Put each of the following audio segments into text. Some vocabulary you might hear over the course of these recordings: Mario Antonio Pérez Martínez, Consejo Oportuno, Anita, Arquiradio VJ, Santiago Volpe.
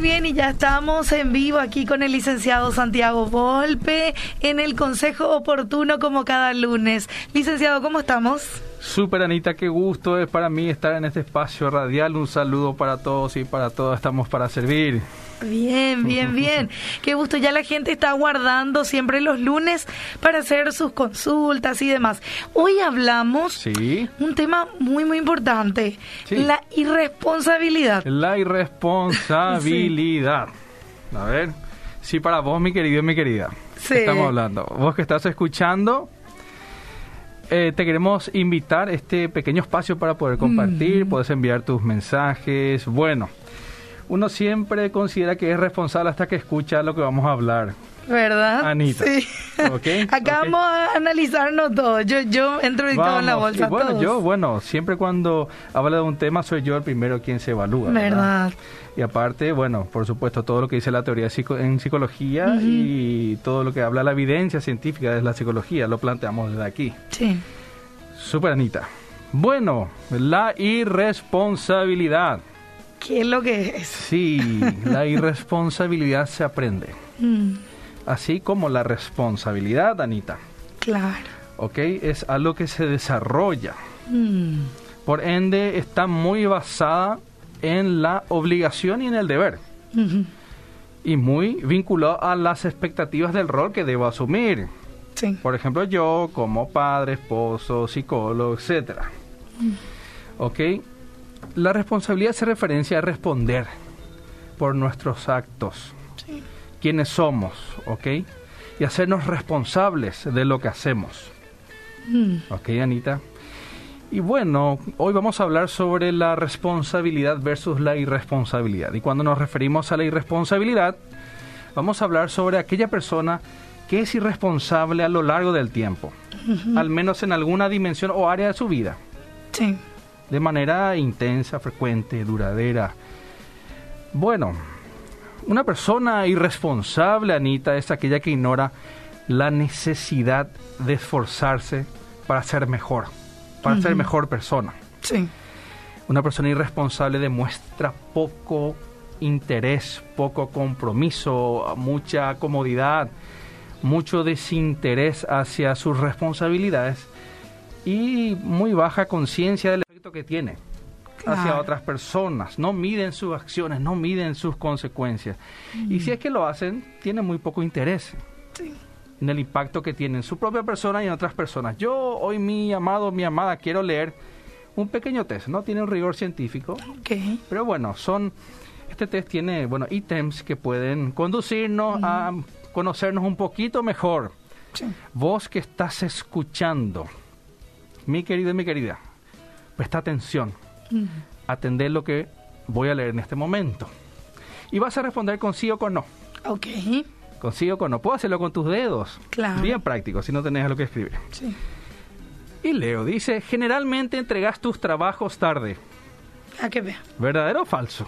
Muy bien, y ya estamos en vivo aquí con el licenciado Santiago Volpe en el Consejo Oportuno, como cada lunes. Licenciado, ¿cómo estamos? Súper, Anita, qué gusto es para mí estar en este espacio radial. Un saludo para todos y para todas, estamos para servir. Bien, bien, bien. Qué gusto, ya la gente está aguardando siempre los lunes para hacer sus consultas y demás. Hoy hablamos un tema muy, muy importante, la irresponsabilidad. La irresponsabilidad. Sí. A ver, para vos, mi querido y mi querida, estamos hablando. Vos que estás escuchando... te queremos invitar a este pequeño espacio para poder compartir, puedes enviar tus mensajes. Bueno, uno siempre considera que es responsable hasta que escucha lo que vamos a hablar. ¿Verdad? Anita. Sí. ¿Okay? Acá vamos a analizarnos todo. Yo entro todo en la bolsa. Bueno, todos. Bueno, siempre cuando habla de un tema soy yo el primero quien se evalúa. ¿Verdad? Y aparte, bueno, por supuesto, todo lo que dice la teoría en psicología y todo lo que habla la evidencia científica de la psicología, lo planteamos desde aquí. Sí. Súper, Anita. Bueno, la irresponsabilidad. ¿Qué es lo que es? Sí, la irresponsabilidad se aprende. Así como la responsabilidad, Anita. Claro. ¿Ok? Es algo que se desarrolla. Por ende, está muy basada en la obligación y en el deber. Y muy vinculado a las expectativas del rol que debo asumir. Sí. Por ejemplo, yo como padre, esposo, psicólogo, etc. ¿Ok? La responsabilidad se referencia a responder por nuestros actos. Sí. Quiénes somos, ¿ok? Y hacernos responsables de lo que hacemos. ¿Ok, Anita? Y bueno, hoy vamos a hablar sobre la responsabilidad versus la irresponsabilidad. Y cuando nos referimos a la irresponsabilidad, vamos a hablar sobre aquella persona que es irresponsable a lo largo del tiempo, al menos en alguna dimensión o área de su vida. Sí. De manera intensa, frecuente, duradera. Bueno... Una persona irresponsable, Anita, es aquella que ignora la necesidad de esforzarse para ser mejor, para ser mejor persona. Sí. Una persona irresponsable demuestra poco interés, poco compromiso, mucha comodidad, mucho desinterés hacia sus responsabilidades y muy baja conciencia del efecto que tiene. Claro. Hacia otras personas, no miden sus acciones, no miden sus consecuencias. Y si es que lo hacen, tienen muy poco interés en el impacto que tienen en su propia persona y en otras personas. Yo hoy, mi amado, mi amada, quiero leer un pequeño test, no tiene un rigor científico, pero bueno, este test tiene ítems que pueden conducirnos a conocernos un poquito mejor. Vos que estás escuchando, mi querido y mi querida, presta atención. Atender lo que voy a leer en este momento. Y vas a responder con sí o con no. Ok. Con sí o con no. Puedo hacerlo con tus dedos. Claro. Bien práctico, si no tenés lo que escribir. Sí. Y leo, dice, generalmente entregas tus trabajos tarde. ¿A qué vea? ¿Verdadero o falso?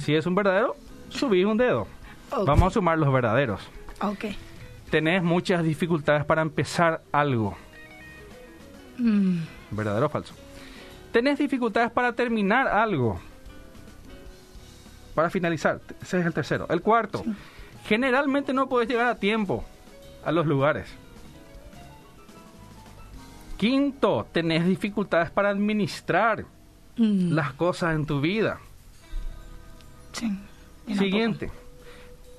Si es un verdadero, subís un dedo. Okay. Vamos a sumar los verdaderos. Ok. Tenés muchas dificultades para empezar algo. ¿Verdadero o falso? Tenés dificultades para terminar algo, para finalizar. Ese es el tercero. El cuarto, generalmente no podés llegar a tiempo a los lugares. Quinto, tenés dificultades para administrar las cosas en tu vida. Siguiente,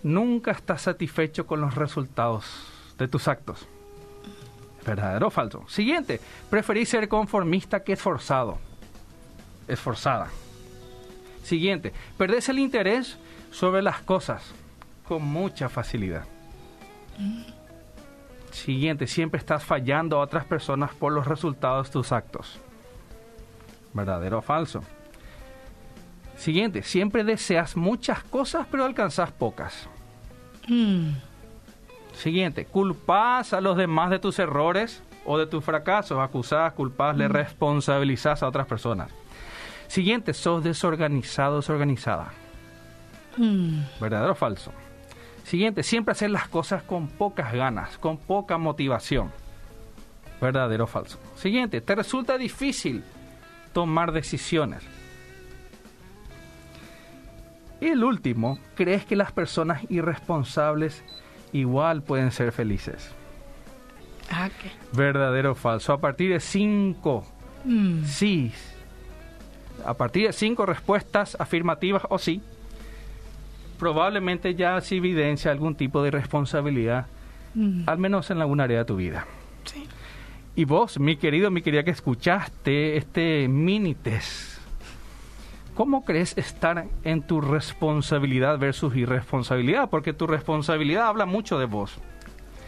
nunca estás satisfecho con los resultados de tus actos. ¿Verdadero o falso? Siguiente, preferís ser conformista que esforzado. Esforzada. Siguiente, perdés el interés sobre las cosas con mucha facilidad. Siguiente, siempre estás fallando a otras personas por los resultados de tus actos. ¿Verdadero o falso? Siguiente, siempre deseas muchas cosas pero alcanzás pocas. Siguiente, culpás a los demás de tus errores o de tus fracasos. Acusás, culpás, le responsabilizás a otras personas. Siguiente, sos desorganizado, desorganizada. ¿Verdadero o falso? Siguiente, siempre haces las cosas con pocas ganas, con poca motivación. ¿Verdadero o falso? Siguiente, te resulta difícil tomar decisiones. Y el último, ¿crees que las personas irresponsables igual pueden ser felices? Okay. ¿Verdadero o falso? A partir de 5, sí. A partir de 5 respuestas afirmativas o sí, probablemente ya se evidencia algún tipo de irresponsabilidad, al menos en alguna área de tu vida. Sí. Y vos, mi querido, mi querida, que escuchaste este mini test, ¿cómo crees estar en tu responsabilidad versus irresponsabilidad? Porque tu responsabilidad habla mucho de vos.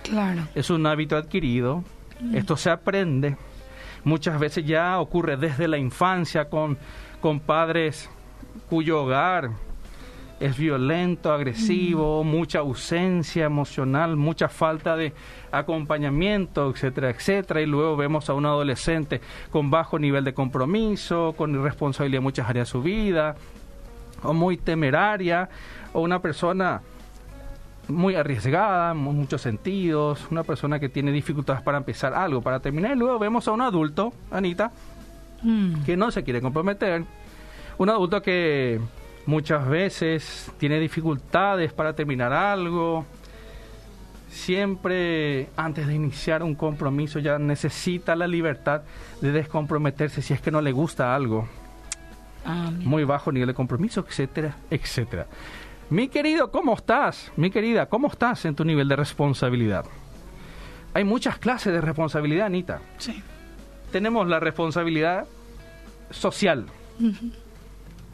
Claro. Es un hábito adquirido, esto se aprende. Muchas veces ya ocurre desde la infancia con padres cuyo hogar es violento, agresivo, mucha ausencia emocional, mucha falta de acompañamiento, etcétera, etcétera. Y luego vemos a un adolescente con bajo nivel de compromiso, con irresponsabilidad en muchas áreas de su vida, o muy temeraria, o una persona muy arriesgada en muchos sentidos, una persona que tiene dificultades para empezar algo, para terminar. Y luego vemos a un adulto, Anita, que no se quiere comprometer, un adulto que muchas veces tiene dificultades para terminar algo, siempre antes de iniciar un compromiso ya necesita la libertad de descomprometerse si es que no le gusta algo, muy bajo nivel de compromiso, etcétera, etcétera. Mi querido, ¿cómo estás? Mi querida, ¿cómo estás en tu nivel de responsabilidad? Hay muchas clases de responsabilidad, Anita. Sí. Tenemos la responsabilidad social.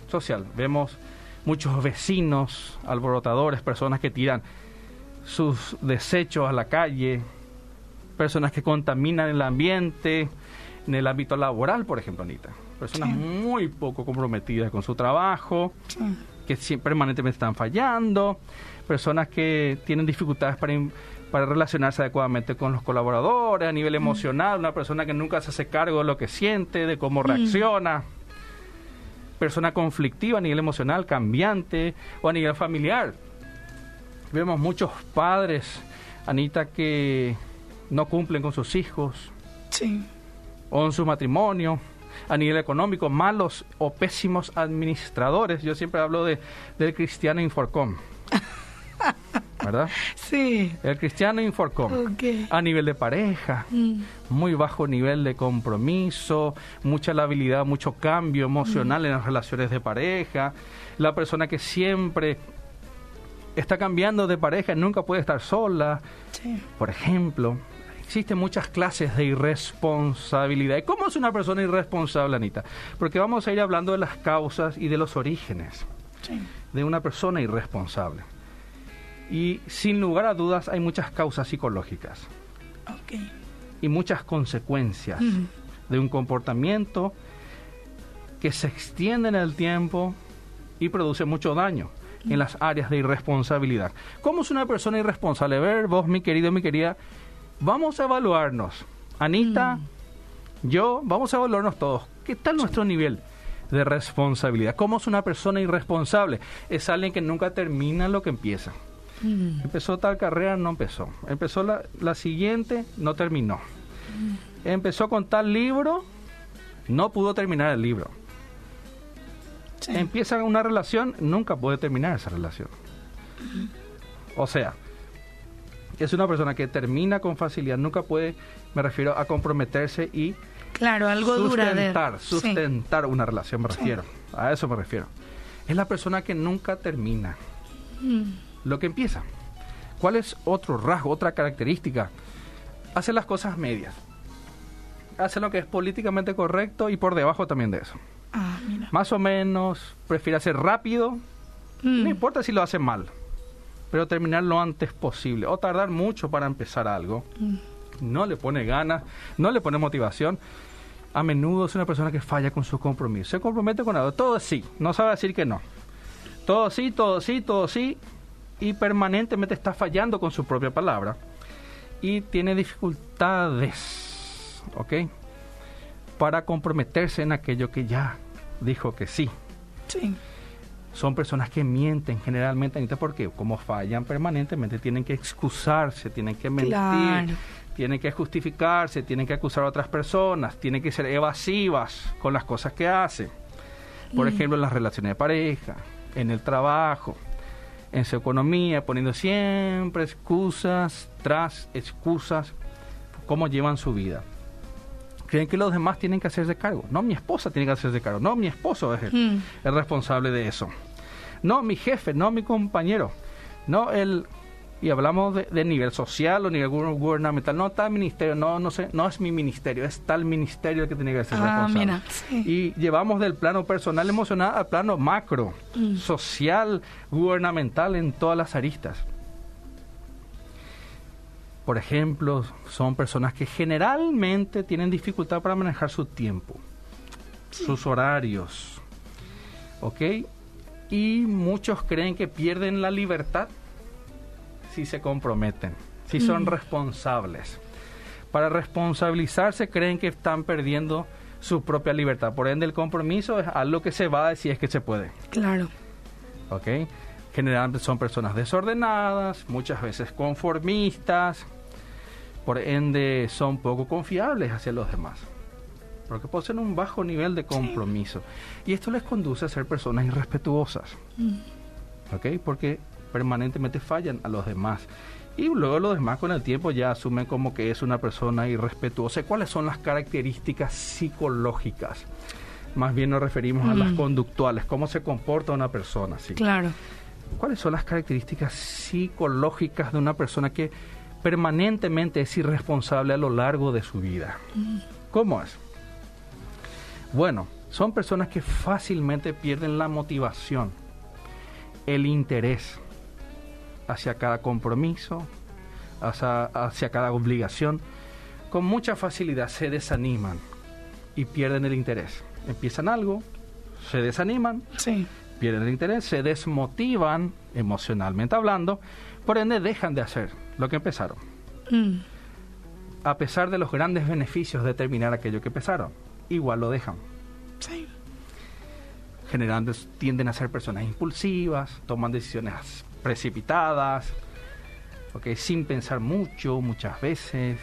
Social. Vemos muchos vecinos alborotadores, personas que tiran sus desechos a la calle, personas que contaminan el ambiente, en el ámbito laboral, por ejemplo, Anita. Personas muy poco comprometidas con su trabajo. Sí. Que permanentemente están fallando, personas que tienen dificultades para relacionarse adecuadamente con los colaboradores, a nivel emocional, una persona que nunca se hace cargo de lo que siente, de cómo reacciona, persona conflictiva a nivel emocional, cambiante, o a nivel familiar. Vemos muchos padres, Anita, que no cumplen con sus hijos, o en su matrimonio. A nivel económico, malos o pésimos administradores. Yo siempre hablo del cristiano Inforcom, ¿verdad? Sí. El cristiano Inforcom. Okay. A nivel de pareja, muy bajo nivel de compromiso, mucha labilidad, mucho cambio emocional en las relaciones de pareja. La persona que siempre está cambiando de pareja y nunca puede estar sola, por ejemplo. Existen muchas clases de irresponsabilidad. ¿Y cómo es una persona irresponsable, Anita? Porque vamos a ir hablando de las causas y de los orígenes de una persona irresponsable. Y sin lugar a dudas hay muchas causas psicológicas y muchas consecuencias de un comportamiento que se extiende en el tiempo y produce mucho daño en las áreas de irresponsabilidad. ¿Cómo es una persona irresponsable? A ver, vos, mi querido, mi querida, vamos a evaluarnos, Anita, yo, vamos a evaluarnos todos. ¿Qué tal nuestro nivel de responsabilidad? ¿Cómo es una persona irresponsable? Es alguien que nunca termina lo que empieza. Empezó tal carrera, no empezó. Empezó la siguiente, no terminó. Empezó con tal libro, no pudo terminar el libro. Empieza una relación, nunca puede terminar esa relación. O sea, es una persona que termina con facilidad, nunca puede, me refiero a comprometerse y algo duradero. Sustentar una relación, me refiero. A eso me refiero. Es la persona que nunca termina lo que empieza. ¿Cuál es otro rasgo, otra característica? Hace las cosas medias. Hace lo que es políticamente correcto y por debajo también de eso. Mira. Más o menos, prefiere hacer rápido, no importa si lo hace mal, pero terminar lo antes posible, o tardar mucho para empezar algo. No le pone ganas, no le pone motivación. A menudo es una persona que falla con sus compromisos. Se compromete con algo, todo sí, no sabe decir que no. Todo sí, todo sí, todo sí, y permanentemente está fallando con su propia palabra. Y tiene dificultades, ¿ok? Para comprometerse en aquello que ya dijo que sí. Sí. Son personas que mienten generalmente, Anita, porque como fallan permanentemente, tienen que excusarse, tienen que mentir, tienen que justificarse, tienen que acusar a otras personas, tienen que ser evasivas con las cosas que hacen. Por ejemplo, las relaciones de pareja, en el trabajo, en su economía, poniendo siempre excusas tras excusas por cómo llevan su vida. Creen que los demás tienen que hacerse cargo. No, mi esposa tiene que hacerse cargo. No, mi esposo es el responsable de eso. No, mi jefe, no, mi compañero. No, el... Y hablamos de nivel social o nivel gubernamental. No, tal ministerio, no sé, no es mi ministerio, es tal ministerio el que tiene que ser responsable. Mira, sí. Y llevamos del plano personal, emocional al plano macro, social, gubernamental, en todas las aristas. Por ejemplo, son personas que generalmente tienen dificultad para manejar su tiempo, sus horarios, ¿ok? Y muchos creen que pierden la libertad si se comprometen, si son responsables. Para responsabilizarse creen que están perdiendo su propia libertad. Por ende, el compromiso es algo que se va a decir, es que se puede. Claro. ¿Ok? Generalmente son personas desordenadas, muchas veces conformistas. Por ende, son poco confiables hacia los demás, porque poseen un bajo nivel de compromiso. Sí. Y esto les conduce a ser personas irrespetuosas. ¿Ok? Porque permanentemente fallan a los demás, y luego los demás con el tiempo ya asumen como que es una persona irrespetuosa. ¿Cuáles son las características psicológicas? Más bien nos referimos a las conductuales, cómo se comporta una persona. ¿Sí? Claro. ¿Cuáles son las características psicológicas de una persona que permanentemente es irresponsable a lo largo de su vida? ¿Cómo es? Bueno, son personas que fácilmente pierden la motivación, el interés hacia cada compromiso, hacia cada obligación. Con mucha facilidad se desaniman y pierden el interés. Empiezan algo, se desaniman, pierden el interés, se desmotivan emocionalmente hablando, por ende dejan de hacer lo que empezaron, a pesar de los grandes beneficios de terminar aquello que empezaron, igual lo dejan. Generando, tienden a ser personas impulsivas, toman decisiones precipitadas, sin pensar mucho, muchas veces.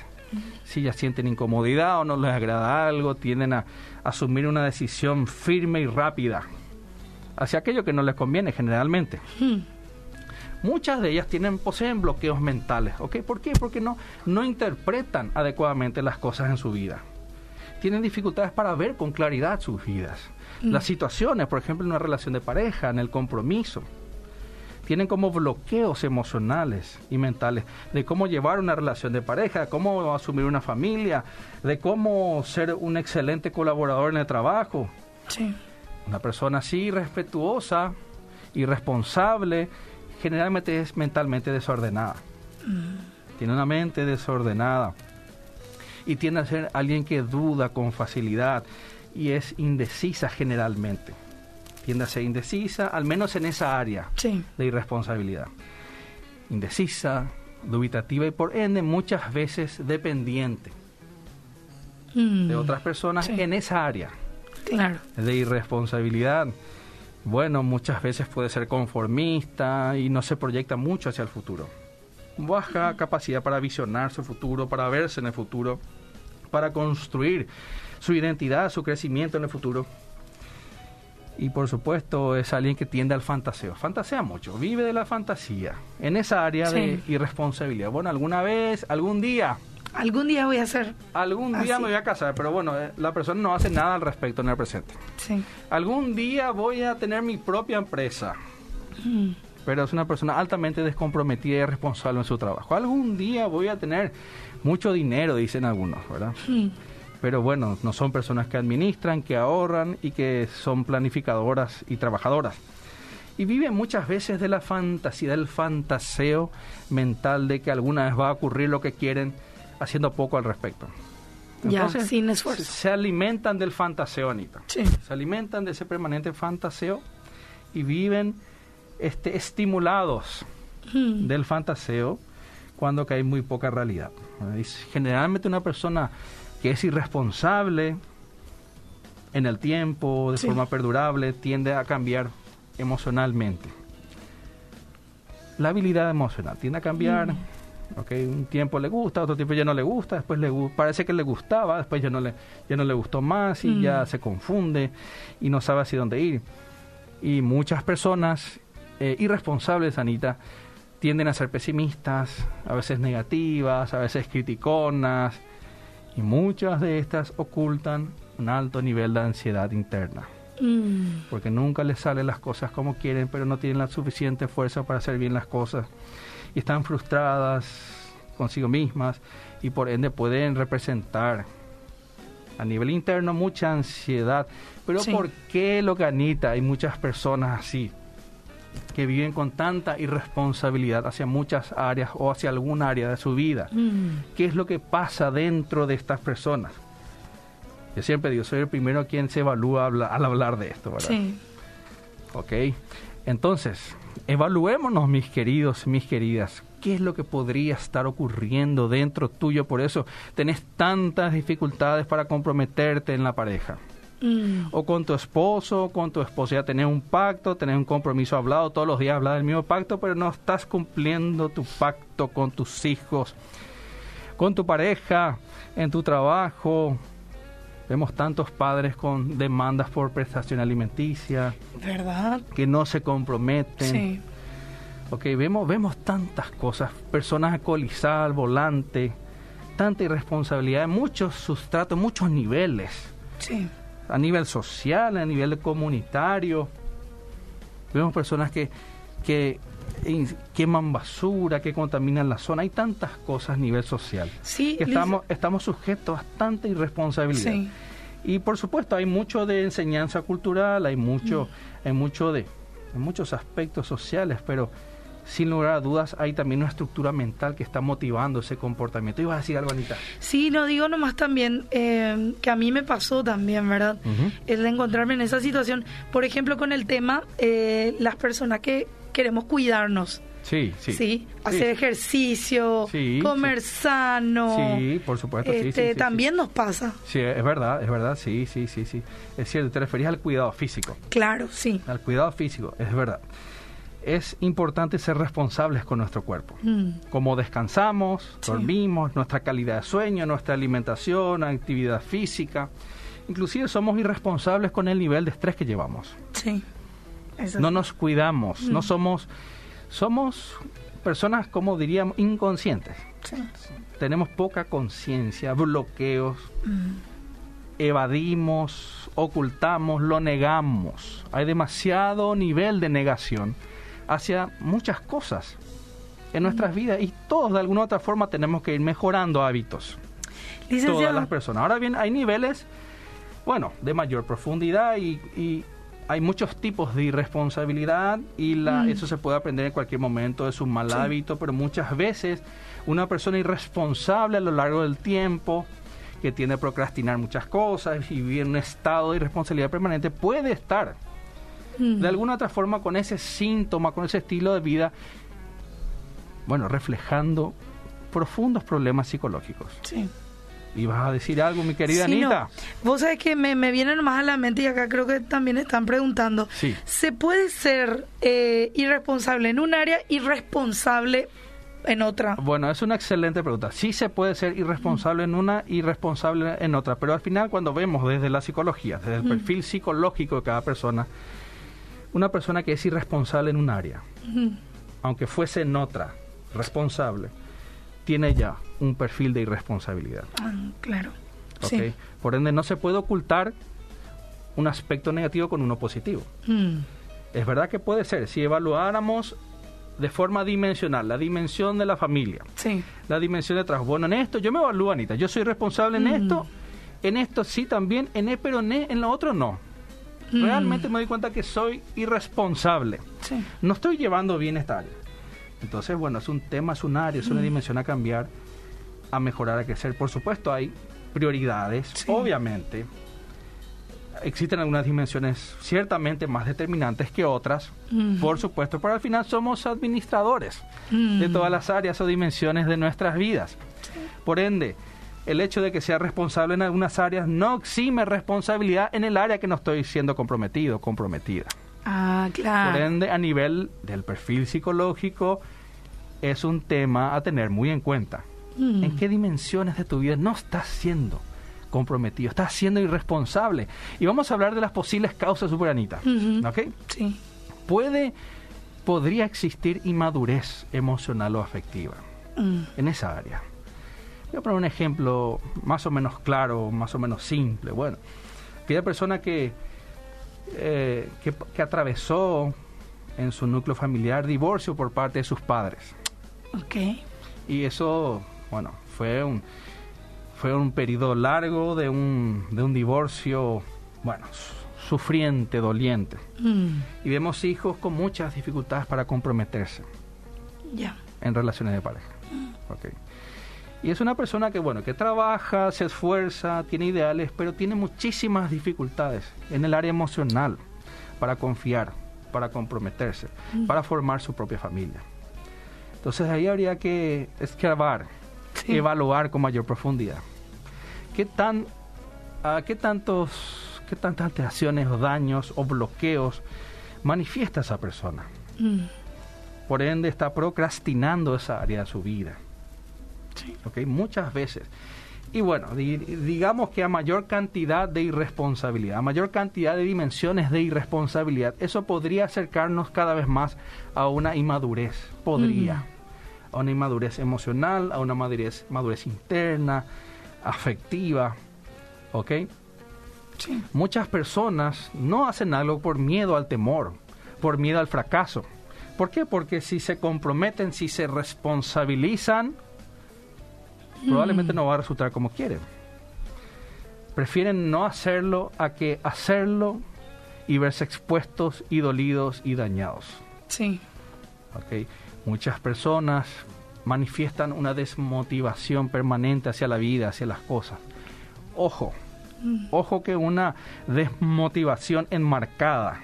Si ya sienten incomodidad o no les agrada algo, tienden a asumir una decisión firme y rápida hacia aquello que no les conviene generalmente. Muchas de ellas poseen bloqueos mentales. ¿Por qué? Porque no interpretan adecuadamente las cosas en su vida. Tienen dificultades para ver con claridad sus vidas, las situaciones, por ejemplo, en una relación de pareja, en el compromiso. Tienen como bloqueos emocionales y mentales de cómo llevar una relación de pareja, cómo asumir una familia, de cómo ser un excelente colaborador en el trabajo. Sí. Una persona así, irrespetuosa, irresponsable, generalmente es mentalmente desordenada. Tiene una mente desordenada y tiende a ser alguien que duda con facilidad y es indecisa generalmente. Tiende a ser indecisa, al menos en esa área de irresponsabilidad. Indecisa, dubitativa y por ende muchas veces dependiente de otras personas en esa área de irresponsabilidad. Bueno, muchas veces puede ser conformista y no se proyecta mucho hacia el futuro. Baja capacidad para visionar su futuro, para verse en el futuro, para construir su identidad, su crecimiento en el futuro. Y por supuesto es alguien que tiende al fantaseo. Fantasea mucho, vive de la fantasía en esa área de irresponsabilidad. Bueno, alguna vez, algún día voy a hacer, algún día me voy a casar, pero bueno, la persona no hace nada al respecto en el presente. Algún día voy a tener mi propia empresa, pero es una persona altamente descomprometida y irresponsable en su trabajo. Algún día voy a tener mucho dinero, dicen algunos, ¿verdad? Pero bueno, no son personas que administran, que ahorran y que son planificadoras y trabajadoras. Y viven muchas veces de la fantasía, del fantaseo mental de que alguna vez va a ocurrir lo que quieren, haciendo poco al respecto. Entonces, ya, sin esfuerzo. Se alimentan del fantaseo, Anita. Se alimentan de ese permanente fantaseo y viven estimulados del fantaseo cuando que hay muy poca realidad. Es generalmente una persona que es irresponsable en el tiempo, de forma perdurable, tiende a cambiar emocionalmente. La habilidad emocional tiende a cambiar. Un tiempo le gusta, otro tiempo ya no le gusta, después parece que le gustaba, después ya no le gustó más y ya se confunde y no sabe hacia dónde ir. Y muchas personas irresponsables, Anita, tienden a ser pesimistas, a veces negativas, a veces criticonas, y muchas de estas ocultan un alto nivel de ansiedad interna, porque nunca les salen las cosas como quieren, pero no tienen la suficiente fuerza para hacer bien las cosas, y están frustradas consigo mismas, y por ende pueden representar a nivel interno mucha ansiedad. Pero sí. ¿Por qué, loca Anita, hay muchas personas así, que viven con tanta irresponsabilidad hacia muchas áreas o hacia algún área de su vida? ¿Qué es lo que pasa dentro de estas personas? Yo siempre digo, soy el primero quien se evalúa al hablar de esto, ¿verdad? Sí. Ok, entonces, evaluémonos, mis queridos, mis queridas. ¿Qué es lo que podría estar ocurriendo dentro tuyo? Por eso tenés tantas dificultades para comprometerte en la pareja. O con tu esposo, con tu esposa. Ya tenés un pacto, tenés un compromiso hablado, todos los días hablas del mismo pacto, pero no estás cumpliendo tu pacto con tus hijos, con tu pareja, en tu trabajo. Vemos tantos padres con demandas por prestación alimenticia, ¿verdad? Que no se comprometen. Sí. Ok, vemos tantas cosas, personas alcoholizadas al volante, tanta irresponsabilidad, muchos sustratos, muchos niveles. Sí. A nivel social, a nivel comunitario. Vemos personas que queman basura, que contaminan la zona. Hay tantas cosas a nivel social. Sí, que estamos sujetos a tanta irresponsabilidad. Sí. Y por supuesto, hay mucho de enseñanza cultural, hay muchos aspectos sociales, pero sin lugar a dudas hay también una estructura mental que está motivando ese comportamiento. ¿Ibas a decir algo, Anita? Sí, lo digo nomás también, que a mí me pasó también, ¿verdad? Uh-huh. El de encontrarme en esa situación, por ejemplo, con el tema, las personas que queremos cuidarnos. Sí, sí. ¿Sí? Hacer ejercicio, comer sano. Sí, por supuesto, sí. También nos pasa. Sí, es verdad, sí. Es cierto, te referías al cuidado físico. Claro, sí. Al cuidado físico, es verdad. Es importante ser responsables con nuestro cuerpo. Como descansamos, dormimos, nuestra calidad de sueño, nuestra alimentación, actividad física. Inclusive somos irresponsables con el nivel de estrés que llevamos. Sí. Eso. No nos cuidamos, no somos personas, como diríamos, inconscientes. Sí. Tenemos poca conciencia, bloqueos, evadimos, ocultamos, lo negamos. Hay demasiado nivel de negación hacia muchas cosas en nuestras vidas, y todos de alguna u otra forma tenemos que ir mejorando hábitos. Licenciado. Todas las personas. Ahora bien, hay niveles, de mayor profundidad y hay muchos tipos de irresponsabilidad, y eso se puede aprender en cualquier momento, es un mal hábito, pero muchas veces una persona irresponsable a lo largo del tiempo, que tiende a procrastinar muchas cosas y vivir en un estado de irresponsabilidad permanente, puede estar de alguna otra forma con ese síntoma, con ese estilo de vida, reflejando profundos problemas psicológicos. Sí. ¿Y vas a decir algo, mi querida Anita? No. Vos sabés que me viene nomás a la mente, y acá creo que también están preguntando. Sí. ¿Se puede ser irresponsable en un área, irresponsable en otra? Es una excelente pregunta. Sí, se puede ser irresponsable en una, irresponsable en otra. Pero al final, cuando vemos desde la psicología, desde el perfil psicológico de cada persona, una persona que es irresponsable en un área, aunque fuese en otra responsable, tiene ya un perfil de irresponsabilidad. Claro. Okay. Sí. Por ende, no se puede ocultar un aspecto negativo con uno positivo. Es verdad que puede ser, si evaluáramos de forma dimensional, la dimensión de la familia, la dimensión de trabajo. En esto yo me evalúo, Anita, yo soy responsable en esto sí también, pero en lo otro no. Realmente me doy cuenta que soy irresponsable. Sí. No estoy llevando bien esta área. Entonces, es un tema, es un área, es una dimensión a cambiar, a mejorar, a crecer. Por supuesto, hay prioridades, obviamente. Existen algunas dimensiones ciertamente más determinantes que otras, por supuesto, pero al final somos administradores de todas las áreas o dimensiones de nuestras vidas. Sí. Por ende, el hecho de que sea responsable en algunas áreas no exime responsabilidad en el área que no estoy siendo comprometido, comprometida. Ah, claro. Por ende, a nivel del perfil psicológico, es un tema a tener muy en cuenta. ¿En qué dimensiones de tu vida no estás siendo comprometido, estás siendo irresponsable. Y vamos a hablar de las posibles causas, Super Anita. ¿Okay? Sí. Podría existir inmadurez emocional o afectiva en esa área. Voy a poner un ejemplo más o menos claro, más o menos simple. Bueno, aquella persona que atravesó en su núcleo familiar divorcio por parte de sus padres. Okay. Y eso, bueno, fue un periodo largo de un divorcio, bueno, sufriente, doliente. Y vemos hijos con muchas dificultades para comprometerse en relaciones de pareja. Okay. Y es una persona que, bueno, que trabaja, se esfuerza, tiene ideales, pero tiene muchísimas dificultades en el área emocional para confiar, para comprometerse, para formar su propia familia. Entonces ahí habría que evaluar con mayor profundidad. ¿Qué tantas alteraciones o daños o bloqueos manifiesta esa persona? Por ende, está procrastinando esa área de su vida. Sí. ¿Okay? Muchas veces. Y bueno, digamos que a mayor cantidad de irresponsabilidad, a mayor cantidad de dimensiones de irresponsabilidad, eso podría acercarnos cada vez más a una inmadurez. A una inmadurez emocional, a una madurez interna, afectiva. ¿Ok? Sí. Muchas personas no hacen algo por miedo al temor, por miedo al fracaso. ¿Por qué? Porque si se comprometen, si se responsabilizan, probablemente no va a resultar como quieren. Prefieren no hacerlo a que hacerlo y verse expuestos y dolidos y dañados. Sí. Okay. Muchas personas manifiestan una desmotivación permanente hacia la vida, hacia las cosas. Ojo que una desmotivación enmarcada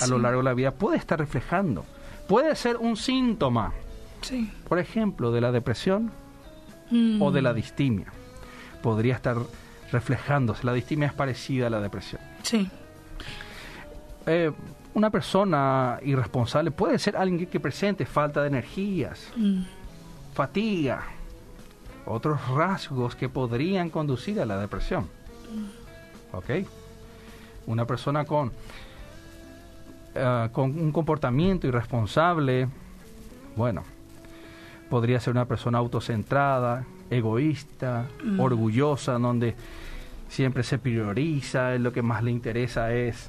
a lo largo de la vida puede estar reflejando, puede ser un síntoma, por ejemplo, de la depresión, o de la distimia. Podría estar reflejándose. La distimia es parecida a la depresión. Sí. Una persona irresponsable puede ser alguien que presente falta de energías, fatiga, otros rasgos que podrían conducir a la depresión. ¿Ok? Una persona con un comportamiento irresponsable, bueno, podría ser una persona autocentrada, egoísta, orgullosa, donde siempre se prioriza, lo que más le interesa es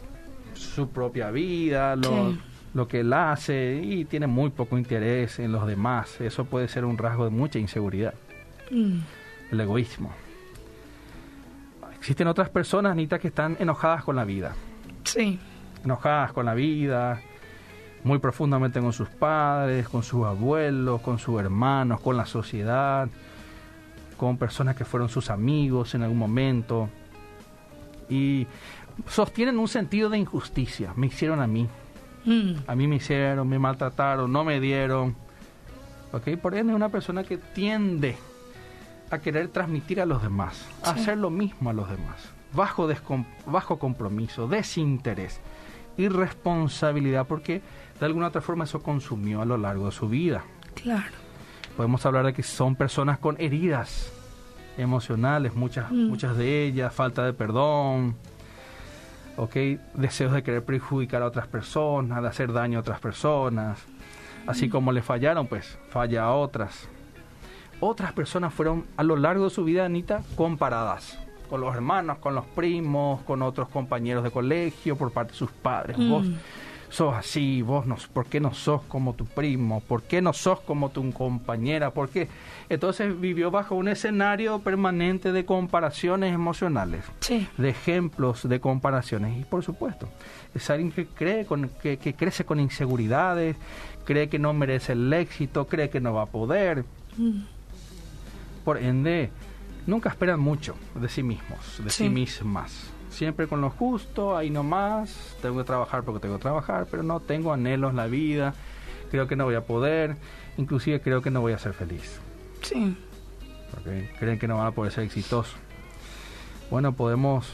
su propia vida, lo que él hace, y tiene muy poco interés en los demás. Eso puede ser un rasgo de mucha inseguridad, el egoísmo. Existen otras personas, Anita, que están enojadas con la vida. Sí. Enojadas con la vida, muy profundamente con sus padres, con sus abuelos, con sus hermanos, con la sociedad, con personas que fueron sus amigos en algún momento. Y sostienen un sentido de injusticia. Me hicieron a mí. A mí me hicieron, me maltrataron, no me dieron. ¿Okay? Por ende, es una persona que tiende a querer transmitir a los demás, a hacer lo mismo a los demás. Bajo compromiso, desinterés, irresponsabilidad, porque de alguna otra forma eso consumió a lo largo de su vida. Claro. Podemos hablar de que son personas con heridas emocionales, muchas de ellas, falta de perdón, ¿okay? Deseos de querer perjudicar a otras personas, de hacer daño a otras personas. Así como le fallaron, pues falla a otras. Otras personas fueron a lo largo de su vida, Anita, comparadas con los hermanos, con los primos, con otros compañeros de colegio, por parte de sus padres. Vos sos así, ¿por qué no sos como tu primo? ¿Por qué no sos como tu compañera? ¿Por qué? Entonces vivió bajo un escenario permanente de comparaciones emocionales, de ejemplos de comparaciones. Y por supuesto, es alguien que que crece con inseguridades, cree que no merece el éxito, cree que no va a poder. Por ende, nunca esperan mucho de sí mismos, de sí mismas. Siempre con lo justo, ahí nomás, tengo que trabajar porque tengo que trabajar, pero no tengo anhelos en la vida, creo que no voy a poder, inclusive creo que no voy a ser feliz. Sí. ¿Okay? Creen que no van a poder ser exitosos. Bueno, podemos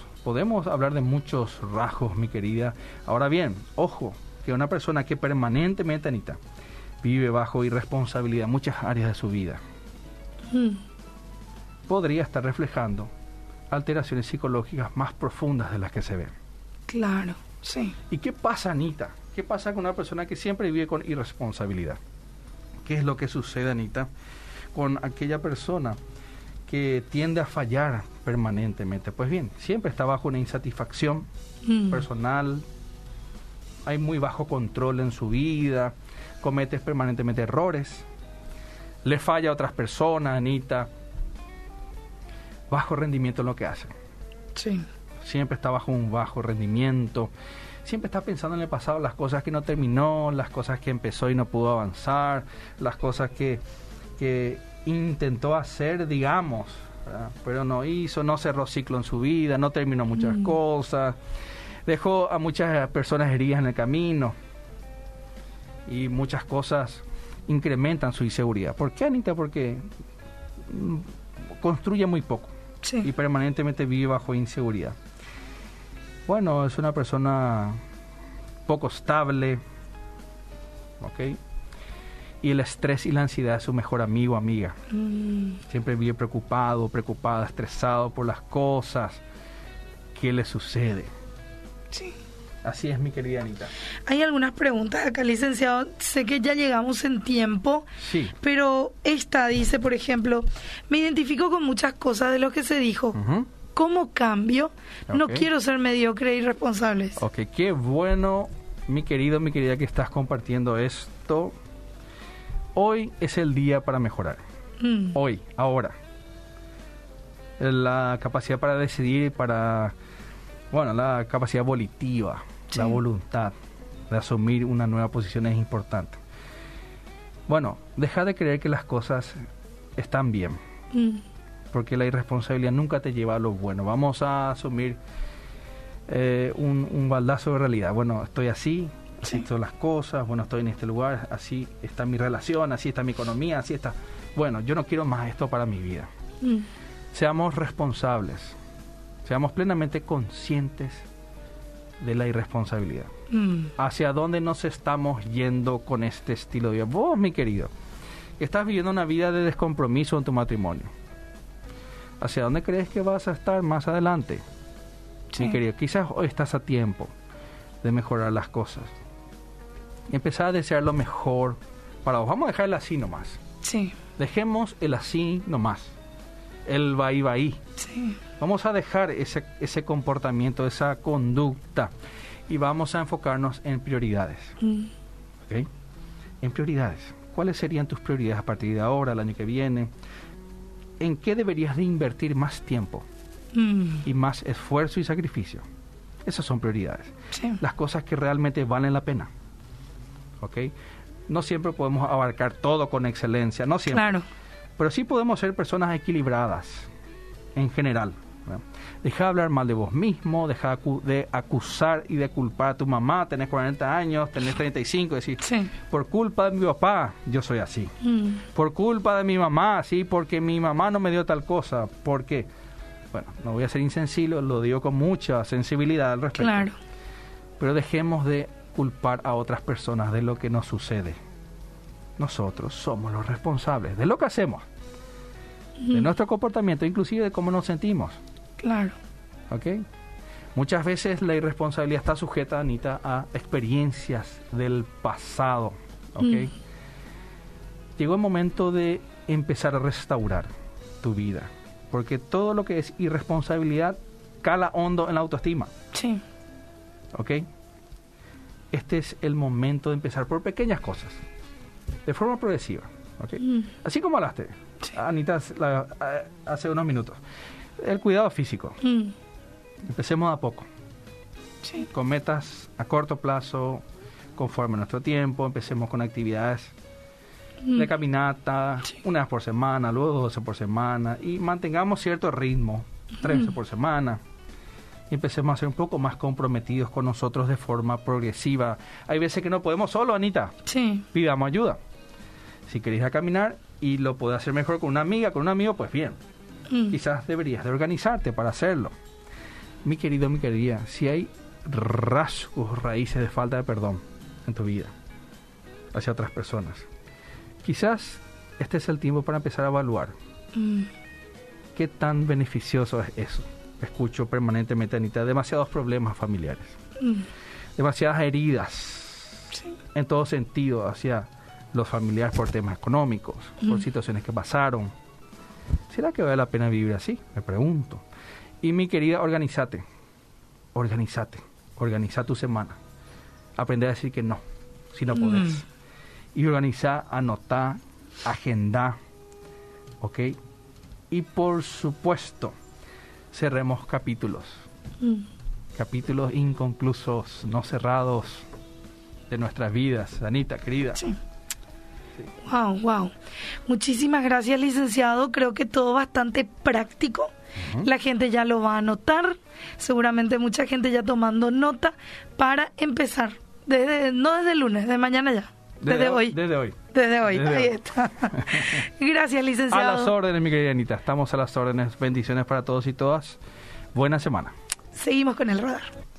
hablar de muchos rasgos, mi querida. Ahora bien, ojo, que una persona que permanentemente, Anita, vive bajo irresponsabilidad en muchas áreas de su vida, podría estar reflejando alteraciones psicológicas más profundas de las que se ven. Claro, sí. ¿Y qué pasa, Anita? ¿Qué pasa con una persona que siempre vive con irresponsabilidad? ¿Qué es lo que sucede, Anita, con aquella persona que tiende a fallar permanentemente? Pues bien, siempre está bajo una insatisfacción personal, hay muy bajo control en su vida, cometes permanentemente errores, le falla a otras personas, Anita, bajo rendimiento en lo que hace. Sí. Siempre está bajo un bajo rendimiento, siempre está pensando en el pasado, las cosas que no terminó, las cosas que empezó y no pudo avanzar, las cosas que intentó hacer, digamos, ¿verdad? Pero no hizo, no cerró ciclo en su vida, no terminó muchas cosas, dejó a muchas personas heridas en el camino, y muchas cosas incrementan su inseguridad. ¿Por qué, Anita? Porque construye muy poco. Sí. Y permanentemente vive bajo inseguridad. Bueno, es una persona poco estable, ¿ok? Y el estrés y la ansiedad es su mejor amigo o amiga. Siempre vive preocupado, preocupada, estresado por las cosas que le sucede. Sí. Así es, mi querida Anita. Hay algunas preguntas acá, licenciado. Sé que ya llegamos en tiempo. Sí. Pero esta dice, por ejemplo, me identifico con muchas cosas de lo que se dijo. ¿Cómo cambio? Okay. No quiero ser mediocre e irresponsable. Ok, qué bueno, mi querido, mi querida, que estás compartiendo esto. Hoy es el día para mejorar. Hoy, ahora. La capacidad para decidir, para... Bueno, la capacidad volitiva. Sí. La voluntad de asumir una nueva posición es importante. Bueno, deja de creer que las cosas están bien, porque la irresponsabilidad nunca te lleva a lo bueno. Vamos a asumir un baldazo de realidad. Bueno, estoy así, así son las cosas, bueno, estoy en este lugar, así está mi relación, así está mi economía, así está... Bueno, yo no quiero más esto para mi vida. Seamos responsables, seamos plenamente conscientes de la irresponsabilidad. ¿Hacia dónde nos estamos yendo con este estilo de vida? Vos, mi querido, estás viviendo una vida de descompromiso en tu matrimonio. ¿Hacia dónde crees que vas a estar más adelante? Sí. Mi querido, quizás hoy estás a tiempo de mejorar las cosas. Empezar a desear lo mejor para vos. Vamos a dejar el así nomás. Sí. Dejemos el así nomás. El va y va ahí. Sí. Vamos a dejar ese comportamiento, esa conducta, y vamos a enfocarnos en prioridades. ¿Okay? En prioridades. ¿Cuáles serían tus prioridades a partir de ahora, el año que viene? ¿En qué deberías de invertir más tiempo y más esfuerzo y sacrificio? Esas son prioridades. Sí. Las cosas que realmente valen la pena. ¿Okay? No siempre podemos abarcar todo con excelencia, no siempre. Claro. Pero sí podemos ser personas equilibradas en general. Deja de hablar mal de vos mismo, deja de acusar y de culpar a tu mamá. Tenés 40 años, tenés 35, decís, sí, por culpa de mi papá yo soy así, por culpa de mi mamá, sí, porque mi mamá no me dio tal cosa, porque, bueno, no voy a ser insensible, lo digo con mucha sensibilidad al respecto. Claro. Pero dejemos de culpar a otras personas de lo que nos sucede. Nosotros somos los responsables de lo que hacemos, de nuestro comportamiento, inclusive de cómo nos sentimos. Claro. ¿Ok? Muchas veces la irresponsabilidad está sujeta, Anita, a experiencias del pasado. ¿Ok? Llegó el momento de empezar a restaurar tu vida, porque todo lo que es irresponsabilidad cala hondo en la autoestima. Sí. ¿Ok? Este es el momento de empezar por pequeñas cosas, de forma progresiva. ¿Ok? Así como hablaste, Anita, hace unos minutos, el cuidado físico. Empecemos a poco. Sí. Con metas a corto plazo, conforme a nuestro tiempo. Empecemos con actividades de caminata, una vez por semana, luego 12 por semana, y mantengamos cierto ritmo, 13 por semana. Empecemos a ser un poco más comprometidos con nosotros de forma progresiva. Hay veces que no podemos solo, Anita. Sí. Pidamos ayuda. Si querés a caminar y lo podés hacer mejor con una amiga, con un amigo, pues bien. Quizás deberías de organizarte para hacerlo. Mi querido, mi querida, si hay rasgos, raíces de falta de perdón en tu vida hacia otras personas, quizás este es el tiempo para empezar a evaluar qué tan beneficioso es eso. escucho permanentemente, Anita, demasiados problemas familiares, demasiadas heridas, sí, en todo sentido, hacia los familiares por temas económicos, por situaciones que pasaron. ¿Será que vale la pena vivir así? Me pregunto. Y mi querida, organízate, organiza tu semana. Aprende a decir que no, si no podés. Y organiza, anotá, agenda, ¿ok? Y por supuesto, cerremos capítulos. Capítulos inconclusos, no cerrados, de nuestras vidas, Anita, querida. Sí. Wow. Muchísimas gracias, licenciado. Creo que todo bastante práctico. La gente ya lo va a anotar. Seguramente mucha gente ya tomando nota para empezar. No desde el lunes, de mañana ya. Desde hoy. Ahí está. Gracias, licenciado. A las órdenes, mi querida Anita. Estamos a las órdenes. Bendiciones para todos y todas. Buena semana. Seguimos con el radar.